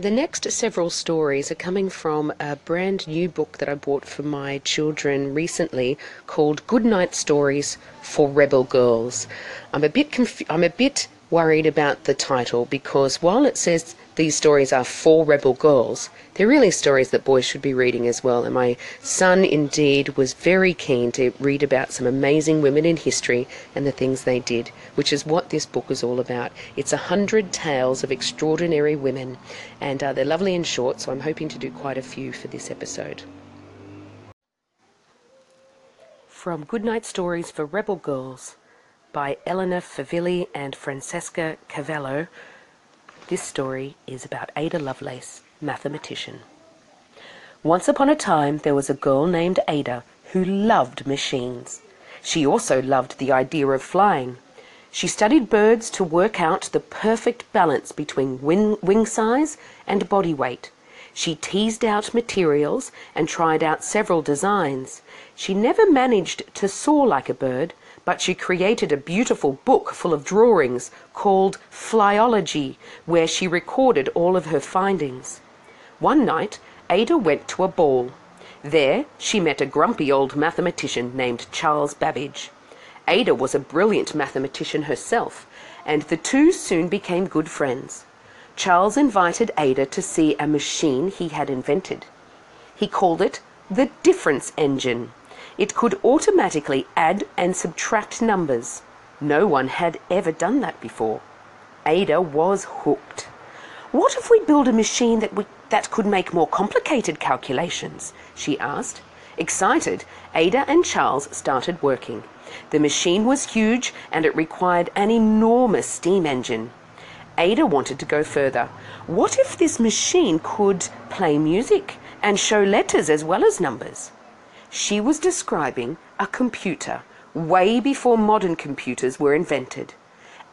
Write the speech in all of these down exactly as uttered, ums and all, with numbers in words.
The next several stories are coming from a brand new book that I bought for my children recently called Goodnight Stories for Rebel Girls. I'm a bit confu- I'm a bit worried about the title because while it says these stories are for rebel girls, they're really stories that boys should be reading as well. And my son indeed was very keen to read about some amazing women in history and the things they did, which is what this book is all about. It's a hundred tales of extraordinary women, and uh, they're lovely and short, so I'm hoping to do quite a few for this episode. From Goodnight Stories for Rebel Girls by Elena Favilli and Francesca Cavallo, this story is about Ada Lovelace, mathematician. Once upon a time, there was a girl named Ada who loved machines. She also loved the idea of flying. She studied birds to work out the perfect balance between wing, wing size and body weight. She teased out materials and tried out several designs. She never managed to soar like a bird, but she created a beautiful book full of drawings called Flyology, where she recorded all of her findings. One night, Ada went to a ball. There, she met a grumpy old mathematician named Charles Babbage. Ada was a brilliant mathematician herself, and the two soon became good friends. Charles invited Ada to see a machine he had invented. He called it the Difference Engine. It could automatically add and subtract numbers. No one had ever done that before. Ada was hooked. "What if we build a machine that, we, that could make more complicated calculations?" she asked. Excited, Ada and Charles started working. The machine was huge and it required an enormous steam engine. Ada wanted to go further. What if this machine could play music and show letters as well as numbers? She was describing a computer way before modern computers were invented.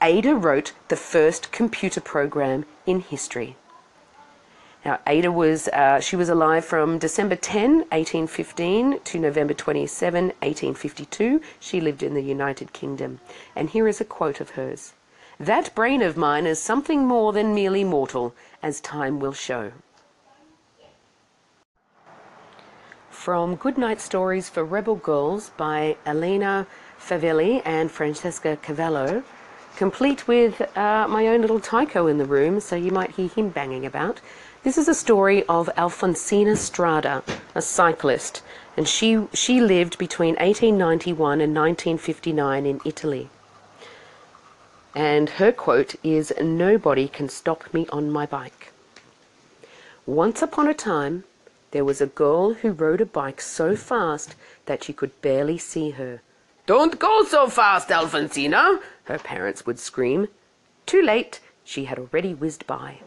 Ada wrote the first computer program in history. Now, Ada was, uh, she was alive from December tenth, eighteen fifteen to November twenty-seventh, eighteen fifty-two. She lived in the United Kingdom. And here is a quote of hers. "That brain of mine is something more than merely mortal, as time will show." From Goodnight Stories for Rebel Girls by Elena Favilli and Francesca Cavallo, complete with uh, my own little Tycho in the room, so you might hear him banging about. This is a story of Alfonsina Strada, a cyclist, and she, she lived between eighteen ninety-one and nineteen fifty-nine in Italy. And her quote is, "Nobody can stop me on my bike." Once upon a time, there was a girl who rode a bike so fast that you could barely see her. "Don't go so fast, Alfonsina," her parents would scream. Too late, she had already whizzed by.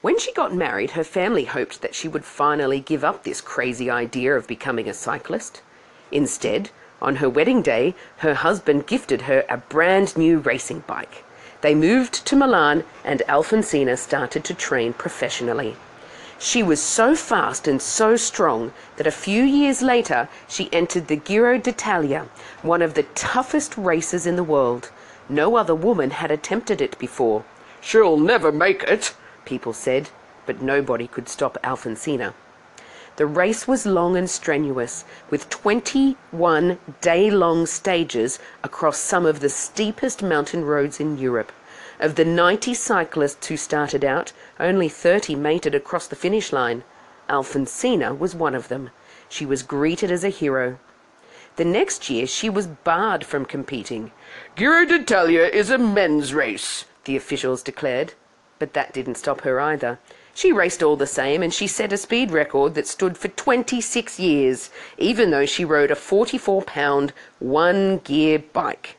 When she got married, her family hoped that she would finally give up this crazy idea of becoming a cyclist. Instead, on her wedding day, her husband gifted her a brand new racing bike. They moved to Milan and Alfonsina started to train professionally. She was so fast and so strong that a few years later she entered the Giro d'Italia, one of the toughest races in the world. No other woman had attempted it before. "She'll never make it," people said, but nobody could stop Alfonsina. The race was long and strenuous, with twenty-one day-long stages across some of the steepest mountain roads in Europe. Of the ninety cyclists who started out, only thirty made it across the finish line. Alfonsina was one of them. She was greeted as a hero. The next year she was barred from competing. "Giro d'Italia is a men's race," the officials declared. But that didn't stop her either. She raced all the same, and she set a speed record that stood for twenty-six years, even though she rode a forty-four pound one-gear bike.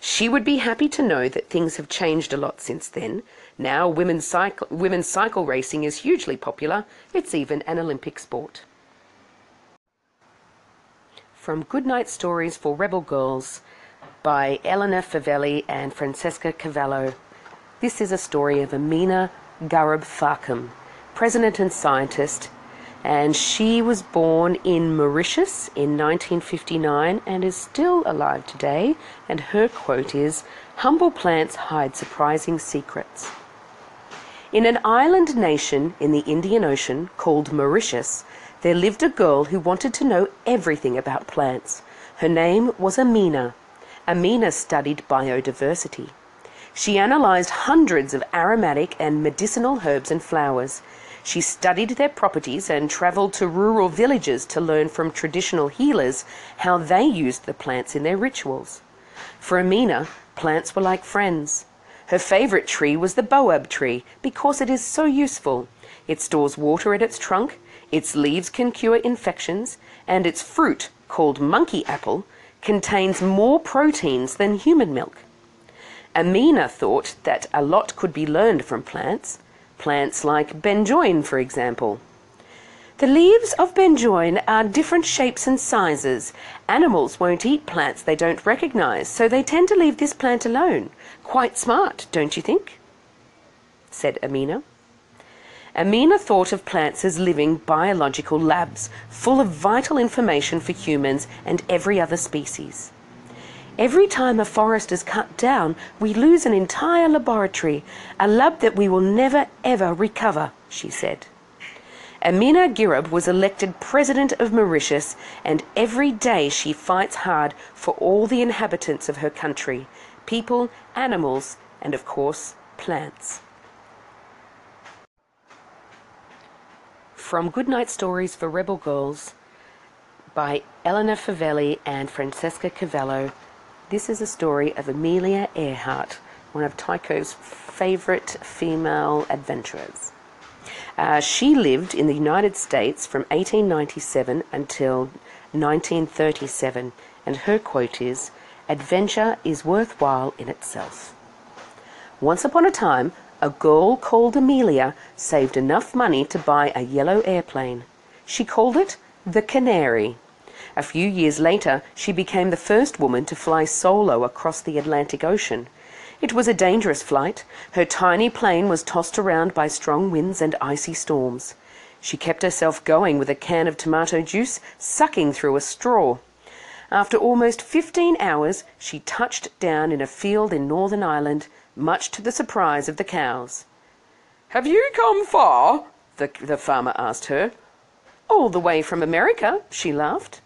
She would be happy to know that things have changed a lot since then. Now women's cycle, women's cycle racing is hugely popular. It's even an Olympic sport. From Goodnight Stories for Rebel Girls by Elena Favilli and Francesca Cavallo, this is a story of Amina Gurib Farkhoom, president and scientist, and she was born in Mauritius in nineteen fifty-nine and is still alive today, and her quote is, "Humble plants hide surprising secrets." In an island nation in the Indian Ocean called Mauritius, there lived a girl who wanted to know everything about plants. Her name was Amina. Amina studied biodiversity. She analyzed hundreds of aromatic and medicinal herbs and flowers. She studied their properties and traveled to rural villages to learn from traditional healers how they used the plants in their rituals. For Amina, plants were like friends. Her favorite tree was the baobab tree because it is so useful. It stores water at its trunk, its leaves can cure infections, and its fruit, called monkey apple, contains more proteins than human milk. Amina thought that a lot could be learned from plants, plants like benjoin, for example. The leaves of benjoin are different shapes and sizes. Animals won't eat plants they don't recognize, so they tend to leave this plant alone. Quite smart, don't you think? Said Amina. Amina thought of plants as living biological labs, full of vital information for humans and every other species. Every time a forest is cut down, we lose an entire laboratory, a lab that we will never, ever recover, she said. Amina Gurib was elected President of Mauritius, and every day she fights hard for all the inhabitants of her country, people, animals, and of course, plants. From Goodnight Stories for Rebel Girls by Elena Favilli and Francesca Cavallo, this is a story of Amelia Earhart, one of Tycho's favourite female adventurers. Uh, she lived in the United States from eighteen ninety-seven until nineteen thirty-seven, and her quote is, "Adventure is worthwhile in itself." Once upon a time, a girl called Amelia saved enough money to buy a yellow airplane. She called it the Canary. A few years later, she became the first woman to fly solo across the Atlantic Ocean. It was a dangerous flight. Her tiny plane was tossed around by strong winds and icy storms. She kept herself going with a can of tomato juice, sucking through a straw. After almost fifteen hours, she touched down in a field in Northern Ireland, much to the surprise of the cows. "Have you come far?" the, the farmer asked her. "All the way from America," she laughed.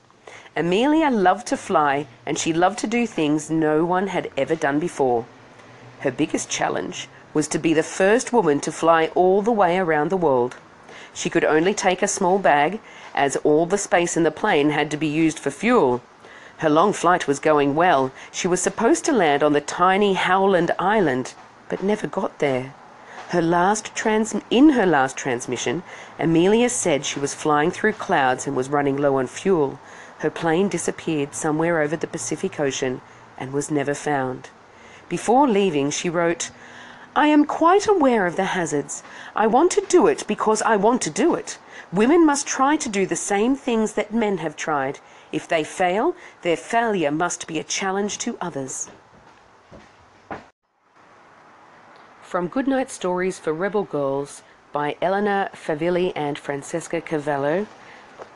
Amelia loved to fly, and she loved to do things no one had ever done before. Her biggest challenge was to be the first woman to fly all the way around the world. She could only take a small bag, as all the space in the plane had to be used for fuel. Her long flight was going well. She was supposed to land on the tiny Howland Island, but never got there. Her last trans in her last transmission, Amelia said she was flying through clouds and was running low on fuel. Her plane disappeared somewhere over the Pacific Ocean and was never found. Before leaving, she wrote, "I am quite aware of the hazards. I want to do it because I want to do it. Women must try to do the same things that men have tried. If they fail, their failure must be a challenge to others." From Goodnight Stories for Rebel Girls by Elena Favilli and Francesca Cavallo,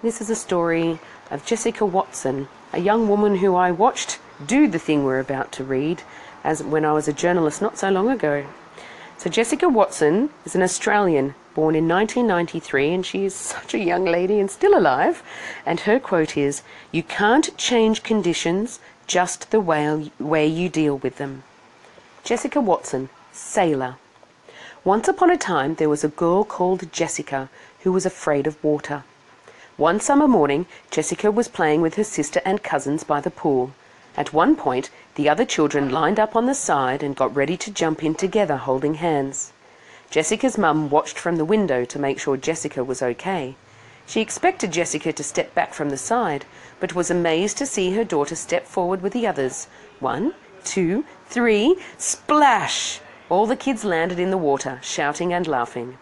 this is a story of Jessica Watson, a young woman who I watched do the thing we're about to read as when I was a journalist not so long ago. So Jessica Watson is an Australian, born in nineteen ninety-three, and she is such a young lady and still alive. And her quote is, "You can't change conditions, just the way, way you deal with them." Jessica Watson, sailor. Once upon a time, there was a girl called Jessica who was afraid of water. One summer morning, Jessica was playing with her sister and cousins by the pool. At one point, the other children lined up on the side and got ready to jump in together, holding hands. Jessica's mum watched from the window to make sure Jessica was okay. She expected Jessica to step back from the side, but was amazed to see her daughter step forward with the others. One, two, three, splash! All the kids landed in the water, shouting and laughing.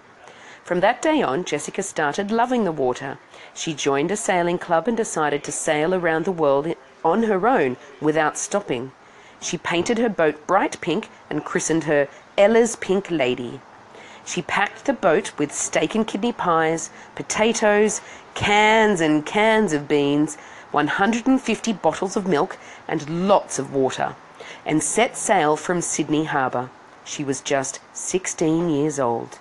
From that day on, Jessica started loving the water. She joined a sailing club and decided to sail around the world on her own without stopping. She painted her boat bright pink and christened her Ella's Pink Lady. She packed the boat with steak and kidney pies, potatoes, cans and cans of beans, one hundred fifty bottles of milk and lots of water, and set sail from Sydney Harbour. She was just sixteen years old.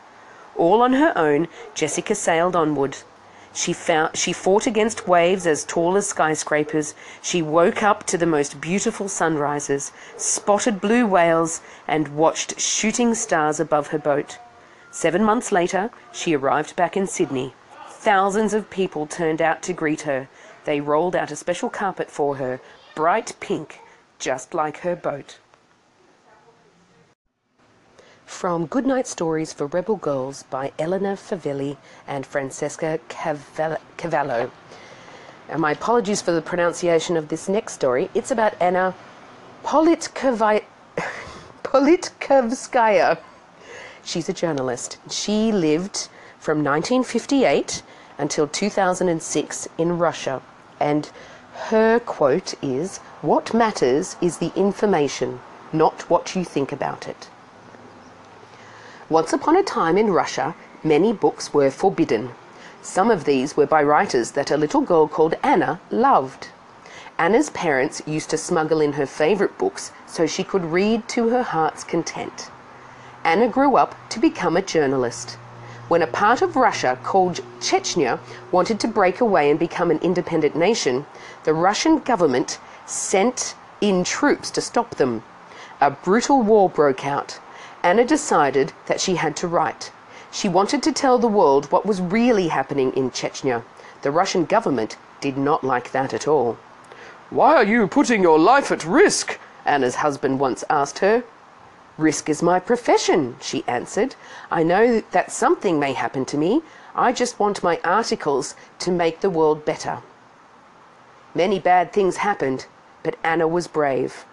All on her own, Jessica sailed onward. She, found, she fought against waves as tall as skyscrapers. She woke up to the most beautiful sunrises, spotted blue whales, and watched shooting stars above her boat. Seven months later, she arrived back in Sydney. Thousands of people turned out to greet her. They rolled out a special carpet for her, bright pink, just like her boat. From Goodnight Stories for Rebel Girls by Elena Favilli and Francesca Cavallo. And my apologies for the pronunciation of this next story. It's about Anna Politkovskaya. She's a journalist. She lived from nineteen fifty-eight until two thousand six in Russia. And her quote is, "What matters is the information, not what you think about it." Once upon a time in Russia, many books were forbidden. Some of these were by writers that a little girl called Anna loved. Anna's parents used to smuggle in her favorite books so she could read to her heart's content. Anna grew up to become a journalist. When a part of Russia called Chechnya wanted to break away and become an independent nation, the Russian government sent in troops to stop them. A brutal war broke out. Anna decided that she had to write. She wanted to tell the world what was really happening in Chechnya. The Russian government did not like that at all. "Why are you putting your life at risk?" Anna's husband once asked her. "Risk is my profession," she answered. "I know that something may happen to me. I just want my articles to make the world better." Many bad things happened, but Anna was brave.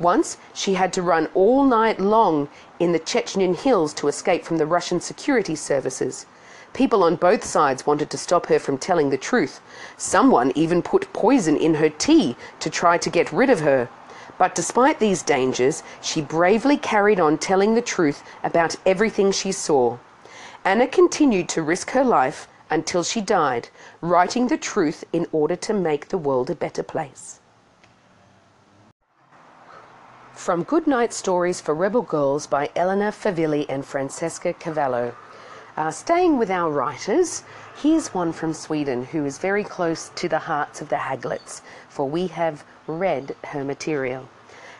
Once, she had to run all night long in the Chechen hills to escape from the Russian security services. People on both sides wanted to stop her from telling the truth. Someone even put poison in her tea to try to get rid of her. But despite these dangers, she bravely carried on telling the truth about everything she saw. Anna continued to risk her life until she died, writing the truth in order to make the world a better place. From Goodnight Stories for Rebel Girls by Elena Favilli and Francesca Cavallo. Uh, staying with our writers, here's one from Sweden who is very close to the hearts of the Haglets, for we have read her material.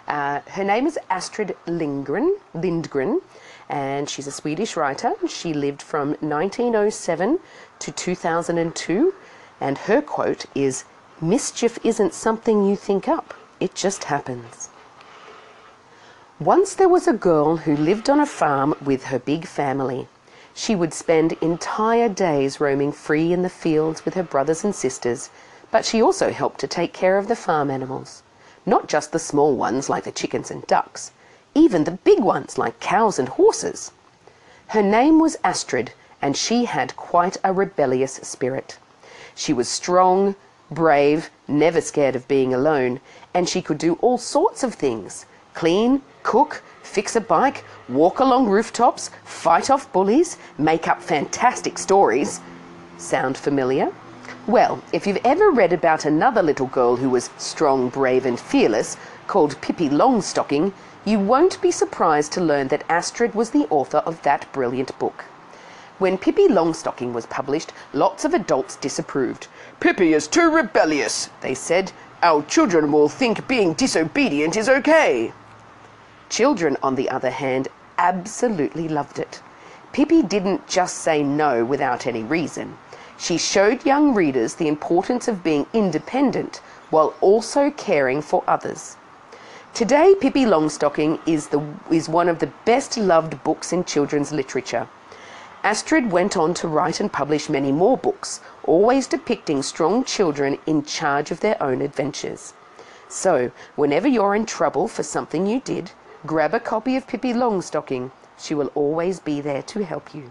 Uh, her name is Astrid Lindgren, Lindgren, and she's a Swedish writer. She lived from nineteen oh seven to two thousand two, and her quote is, "Mischief isn't something you think up, it just happens." Once there was a girl who lived on a farm with her big family. She would spend entire days roaming free in the fields with her brothers and sisters, but she also helped to take care of the farm animals. Not just the small ones like the chickens and ducks, even the big ones like cows and horses. Her name was Astrid, and she had quite a rebellious spirit. She was strong, brave, never scared of being alone, and she could do all sorts of things. Clean, cook, fix a bike, walk along rooftops, fight off bullies, make up fantastic stories. Sound familiar? Well, if you've ever read about another little girl who was strong, brave and fearless, called Pippi Longstocking, you won't be surprised to learn that Astrid was the author of that brilliant book. When Pippi Longstocking was published, lots of adults disapproved. "Pippi is too rebellious," they said. "Our children will think being disobedient is okay." Children, on the other hand, absolutely loved it. Pippi didn't just say no without any reason. She showed young readers the importance of being independent while also caring for others. Today, Pippi Longstocking is, the, is one of the best-loved books in children's literature. Astrid went on to write and publish many more books, always depicting strong children in charge of their own adventures. So, whenever you're in trouble for something you did, grab a copy of Pippi Longstocking. She will always be there to help you.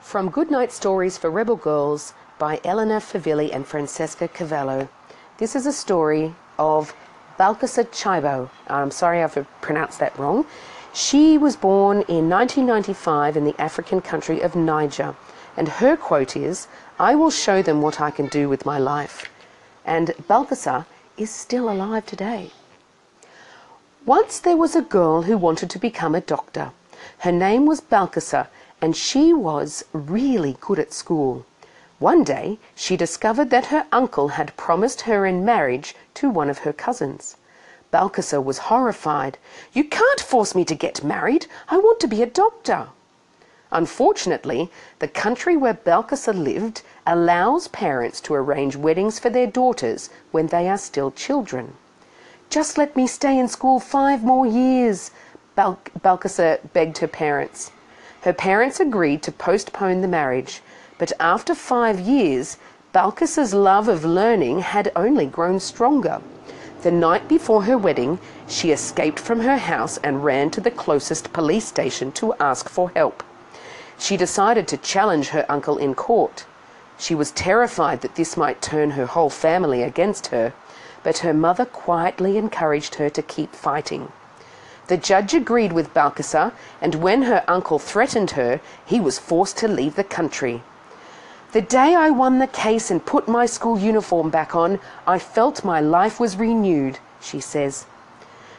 From Goodnight Stories for Rebel Girls by Elena Favilli and Francesca Cavallo. This is a story of Balkasa Chaibo. I'm sorry I've pronounced that wrong. She was born in nineteen ninety-five in the African country of Niger, and her quote is, "I will show them what I can do with my life." And Balkasa is still alive today. Once there was a girl who wanted to become a doctor. Her name was Balkasa, and she was really good at school. One day she discovered that her uncle had promised her in marriage to one of her cousins. Balkasa was horrified. "You can't force me to get married. I want to be a doctor." Unfortunately, the country where Balkasa lived allows parents to arrange weddings for their daughters when they are still children. "Just let me stay in school five more years," Bal Balkasa begged her parents. Her parents agreed to postpone the marriage, but after five years, Balkasa's love of learning had only grown stronger. The night before her wedding, she escaped from her house and ran to the closest police station to ask for help. She decided to challenge her uncle in court. She was terrified that this might turn her whole family against her, but her mother quietly encouraged her to keep fighting. The judge agreed with Balkasa, and when her uncle threatened her, he was forced to leave the country. "The day I won the case and put my school uniform back on, I felt my life was renewed," she says.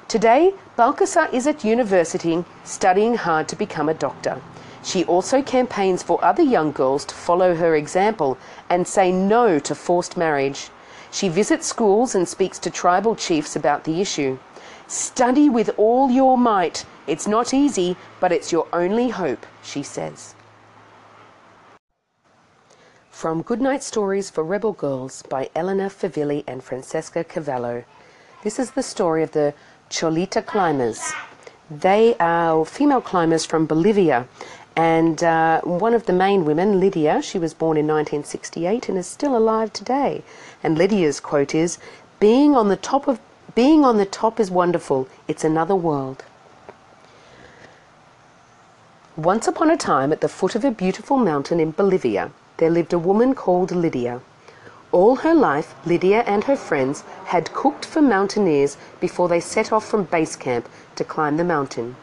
Today, Balkasa is at university studying hard to become a doctor. She also campaigns for other young girls to follow her example and say no to forced marriage. She visits schools and speaks to tribal chiefs about the issue. "Study with all your might. It's not easy, but it's your only hope," she says. From Goodnight Stories for Rebel Girls by Elena Favilli and Francesca Cavallo. This is the story of the Cholita climbers. They are female climbers from Bolivia, and uh, one of the main women, Lydia, she was born in nineteen sixty-eight and is still alive today. And Lydia's quote is, "Being on the top of being on the top is wonderful. It's another world." Once upon a time, at the foot of a beautiful mountain in Bolivia, there lived a woman called Lydia. All her life, Lydia and her friends had cooked for mountaineers before they set off from base camp to climb the mountain.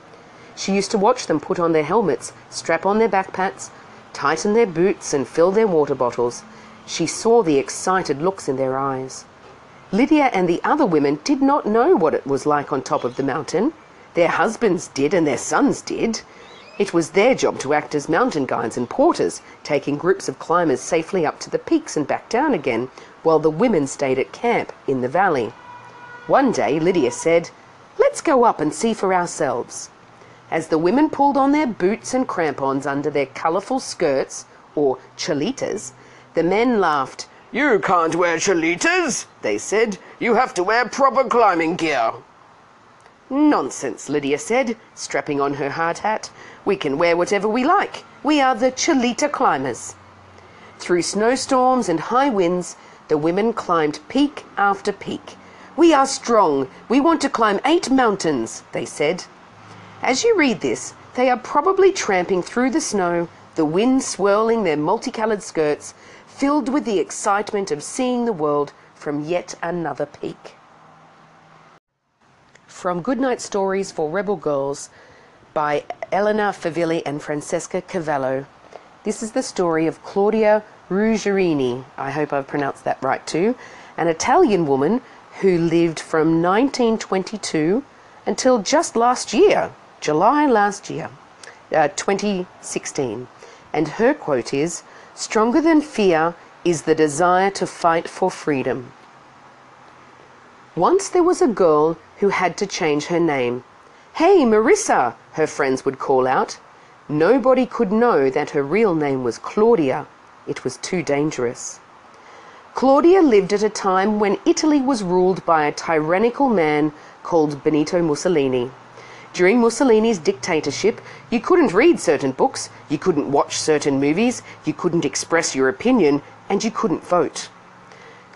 She used to watch them put on their helmets, strap on their backpacks, tighten their boots, and fill their water bottles. She saw the excited looks in their eyes. Lydia and the other women did not know what it was like on top of the mountain. Their husbands did and their sons did. It was their job to act as mountain guides and porters, taking groups of climbers safely up to the peaks and back down again, while the women stayed at camp in the valley. One day Lydia said, "Let's go up and see for ourselves." As the women pulled on their boots and crampons under their colourful skirts, or cholitas, the men laughed. "You can't wear cholitas," they said. "You have to wear proper climbing gear." "Nonsense," Lydia said, strapping on her hard hat. "We can wear whatever we like. We are the Cholita climbers." Through snowstorms and high winds, the women climbed peak after peak. "We are strong. We want to climb eight mountains," they said. As you read this, they are probably tramping through the snow, the wind swirling their multicolored skirts, filled with the excitement of seeing the world from yet another peak. From Goodnight Stories for Rebel Girls by Elena Favilli and Francesca Cavallo. This is the story of Claudia Ruggierini, I hope I've pronounced that right too, an Italian woman who lived from nineteen twenty-two until just last year, July last year, uh, twenty sixteen. And her quote is, "Stronger than fear is the desire to fight for freedom." Once there was a girl who had to change her name. "Hey, Marissa," her friends would call out. Nobody could know that her real name was Claudia. It was too dangerous. Claudia lived at a time when Italy was ruled by a tyrannical man called Benito Mussolini. During Mussolini's dictatorship, you couldn't read certain books, you couldn't watch certain movies, you couldn't express your opinion, and you couldn't vote.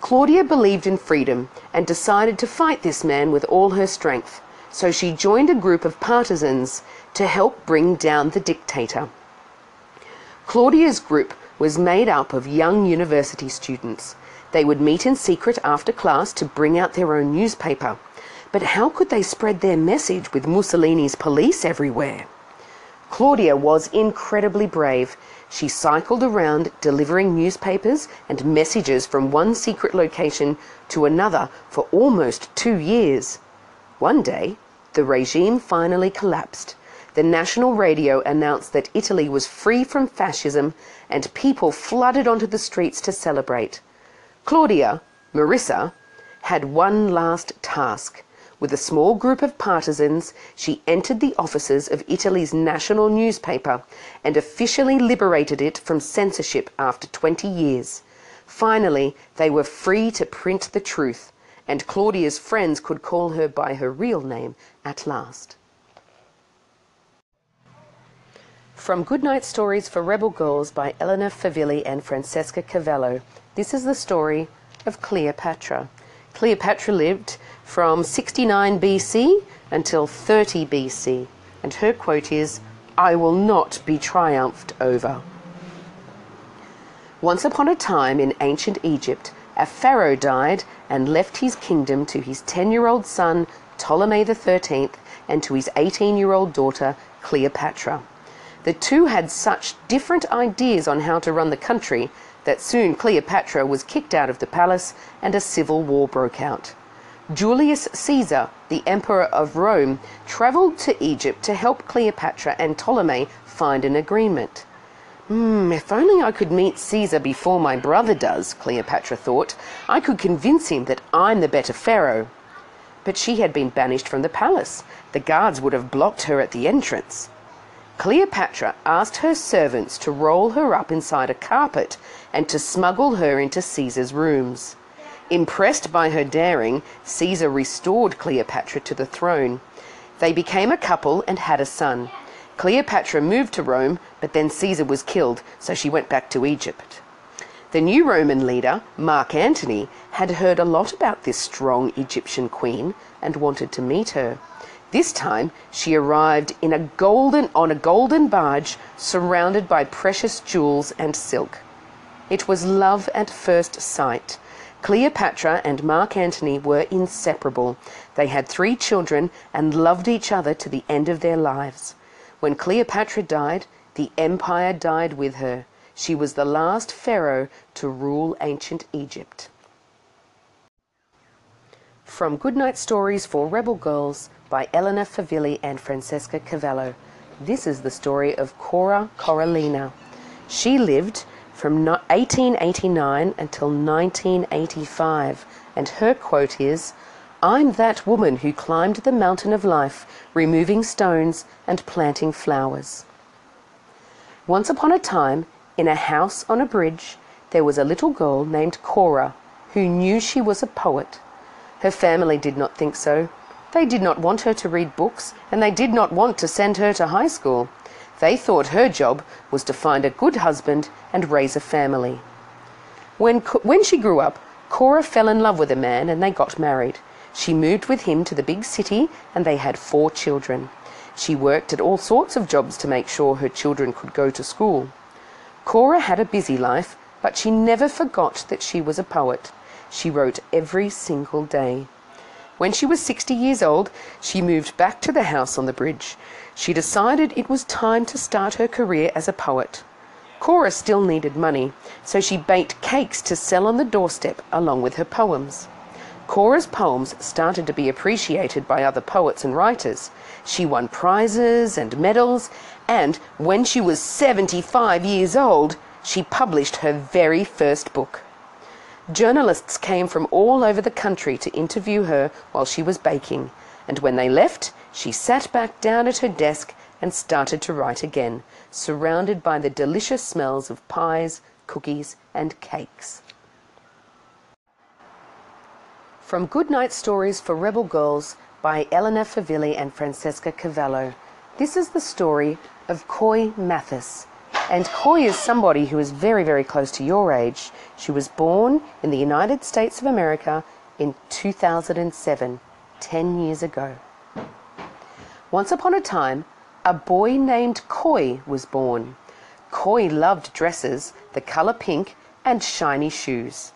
Claudia believed in freedom and decided to fight this man with all her strength, so she joined a group of partisans to help bring down the dictator. Claudia's group was made up of young university students. They would meet in secret after class to bring out their own newspaper. But how could they spread their message with Mussolini's police everywhere? Claudia was incredibly brave. She cycled around delivering newspapers and messages from one secret location to another for almost two years. One day, the regime finally collapsed. the national radio announced that Italy was free from fascism, and people flooded onto the streets to celebrate. Claudia, Marissa, had one last task. With a small group of partisans, she entered the offices of Italy's national newspaper and officially liberated it from censorship after twenty years. Finally, they were free to print the truth, and Claudia's friends could call her by her real name at last. From Goodnight Stories for Rebel Girls by Elena Favilli and Francesca Cavallo, this is the story of Cleopatra. Cleopatra lived from sixty-nine B C until thirty B C, and her quote is, "I will not be triumphed over." Once upon a time in ancient Egypt, a pharaoh died and left his kingdom to his ten-year-old son Ptolemy the thirteenth and to his eighteen-year-old daughter Cleopatra. The two had such different ideas on how to run the country that soon Cleopatra was kicked out of the palace and a civil war broke out. Julius Caesar, the emperor of Rome, travelled to Egypt to help Cleopatra and Ptolemy find an agreement. Hmm, if only I could meet Caesar before my brother does, Cleopatra thought. I could convince him that I'm the better pharaoh. But she had been banished from the palace. The guards would have blocked her at the entrance. Cleopatra asked her servants to roll her up inside a carpet and to smuggle her into Caesar's rooms. Impressed by her daring, Caesar restored Cleopatra to the throne. They became a couple and had a son. Cleopatra moved to Rome, but then Caesar was killed, so she went back to Egypt. The new Roman leader, Mark Antony, had heard a lot about this strong Egyptian queen and wanted to meet her. This time, she arrived in a golden, on a golden barge surrounded by precious jewels and silk. It was love at first sight. Cleopatra and Mark Antony were inseparable. They had three children and loved each other to the end of their lives. When Cleopatra died, the empire died with her. She was the last pharaoh to rule ancient Egypt. From Goodnight Stories for Rebel Girls by Elena Favilli and Francesca Cavallo, this is the story of Cora Coralina. She lived from eighteen eighty-nine until nineteen eighty-five, and her quote is, "I'm that woman who climbed the mountain of life, removing stones and planting flowers." Once upon a time, in a house on a bridge, there was a little girl named Cora who knew she was a poet. Her family did not think so. They did not want her to read books, and they did not want to send her to high school. They thought her job was to find a good husband and raise a family. When, when she grew up, Cora fell in love with a man and they got married. She moved with him to the big city and they had four children. She worked at all sorts of jobs to make sure her children could go to school. Cora had a busy life, but she never forgot that she was a poet. She wrote every single day. When she was sixty years old, she moved back to the house on the bridge. She decided it was time to start her career as a poet. Cora still needed money, so she baked cakes to sell on the doorstep along with her poems. Cora's poems started to be appreciated by other poets and writers. She won prizes and medals, and when she was seventy-five years old, she published her very first book. Journalists came from all over the country to interview her while she was baking, and when they left, she sat back down at her desk and started to write again, surrounded by the delicious smells of pies, cookies, and cakes. From Goodnight Stories for Rebel Girls by Elena Favilli and Francesca Cavallo, this is the story of Coy Mathis. And Coy is somebody who is very, very close to your age. She was born in the United States of America in two thousand seven, ten years ago. Once upon a time, a boy named Coy was born. Coy loved dresses, the colour pink, and shiny shoes.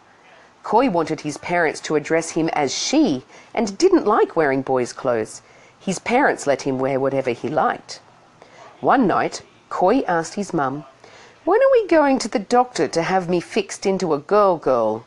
Coy wanted his parents to address him as she and didn't like wearing boys' clothes. His parents let him wear whatever he liked. One night, Coy asked his mum, "When are we going to the doctor to have me fixed into a girl girl?"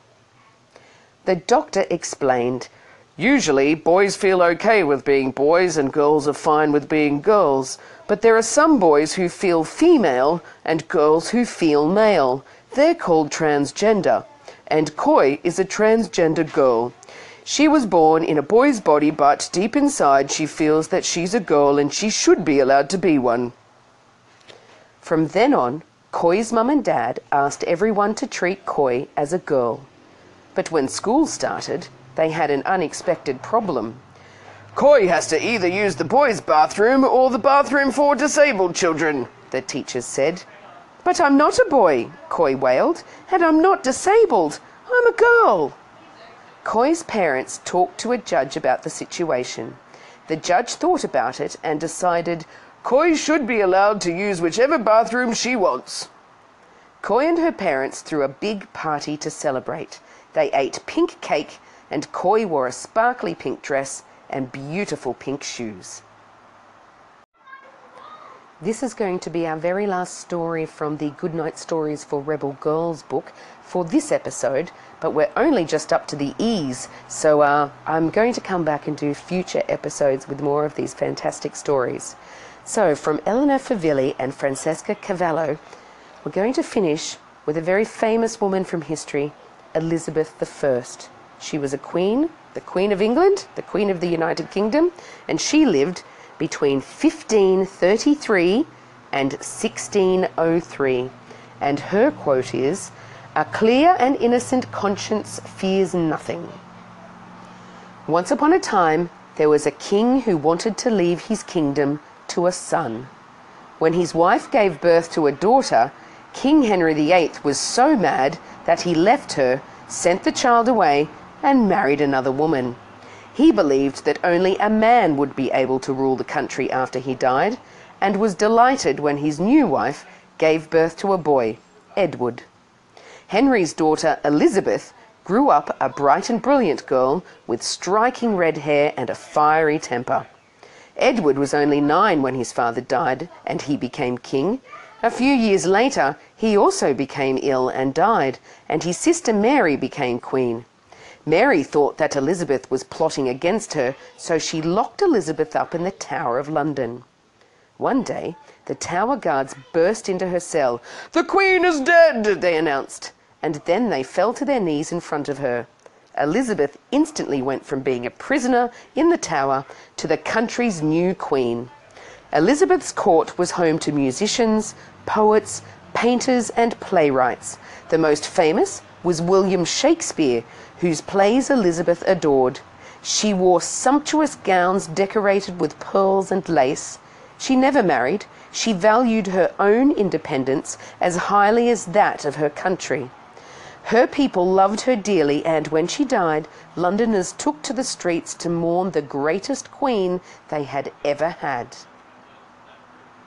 The doctor explained, Usually, boys feel okay with being boys and girls are fine with being girls, but there are some boys who feel female and girls who feel male. They're called transgender, and Coy is a transgender girl. She was born in a boy's body, but deep inside she feels that she's a girl and she should be allowed to be one. From then on, Coy's mum and dad asked everyone to treat Coy as a girl. But when school started, they had an unexpected problem. Coy has to either use the boys' bathroom or the bathroom for disabled children, the teachers said. But I'm not a boy, Coy wailed, and I'm not disabled. I'm a girl. Coy's parents talked to a judge about the situation. The judge thought about it and decided Coy should be allowed to use whichever bathroom she wants. Coy and her parents threw a big party to celebrate. They ate pink cake, and Coy wore a sparkly pink dress and beautiful pink shoes. This is going to be our very last story from the Goodnight Stories for Rebel Girls book for this episode, but we're only just up to the E's, so uh, I'm going to come back and do future episodes with more of these fantastic stories. So from Elena Favilli and Francesca Cavallo, we're going to finish with a very famous woman from history, Elizabeth the First. She was a queen, the Queen of England, the Queen of the United Kingdom, and she lived between fifteen thirty-three and sixteen oh three. And her quote is, "A clear and innocent conscience fears nothing." Once upon a time, there was a king who wanted to leave his kingdom to a son. When his wife gave birth to a daughter, King Henry the Eighth was so mad that he left her, sent the child away, and married another woman. He believed that only a man would be able to rule the country after he died, and was delighted when his new wife gave birth to a boy, Edward. Henry's daughter Elizabeth grew up a bright and brilliant girl with striking red hair and a fiery temper. Edward was only nine when his father died and he became king. A few years later, he also became ill and died, and his sister Mary became queen. Mary thought that Elizabeth was plotting against her, so she locked Elizabeth up in the Tower of London. One day, the tower guards burst into her cell. "The Queen is dead," they announced, and then they fell to their knees in front of her. Elizabeth instantly went from being a prisoner in the tower to the country's new queen. Elizabeth's court was home to musicians, poets, painters, and playwrights. The most famous was William Shakespeare, whose plays Elizabeth adored. She wore sumptuous gowns decorated with pearls and lace. She never married. She valued her own independence as highly as that of her country. Her people loved her dearly, and when she died, Londoners took to the streets to mourn the greatest queen they had ever had.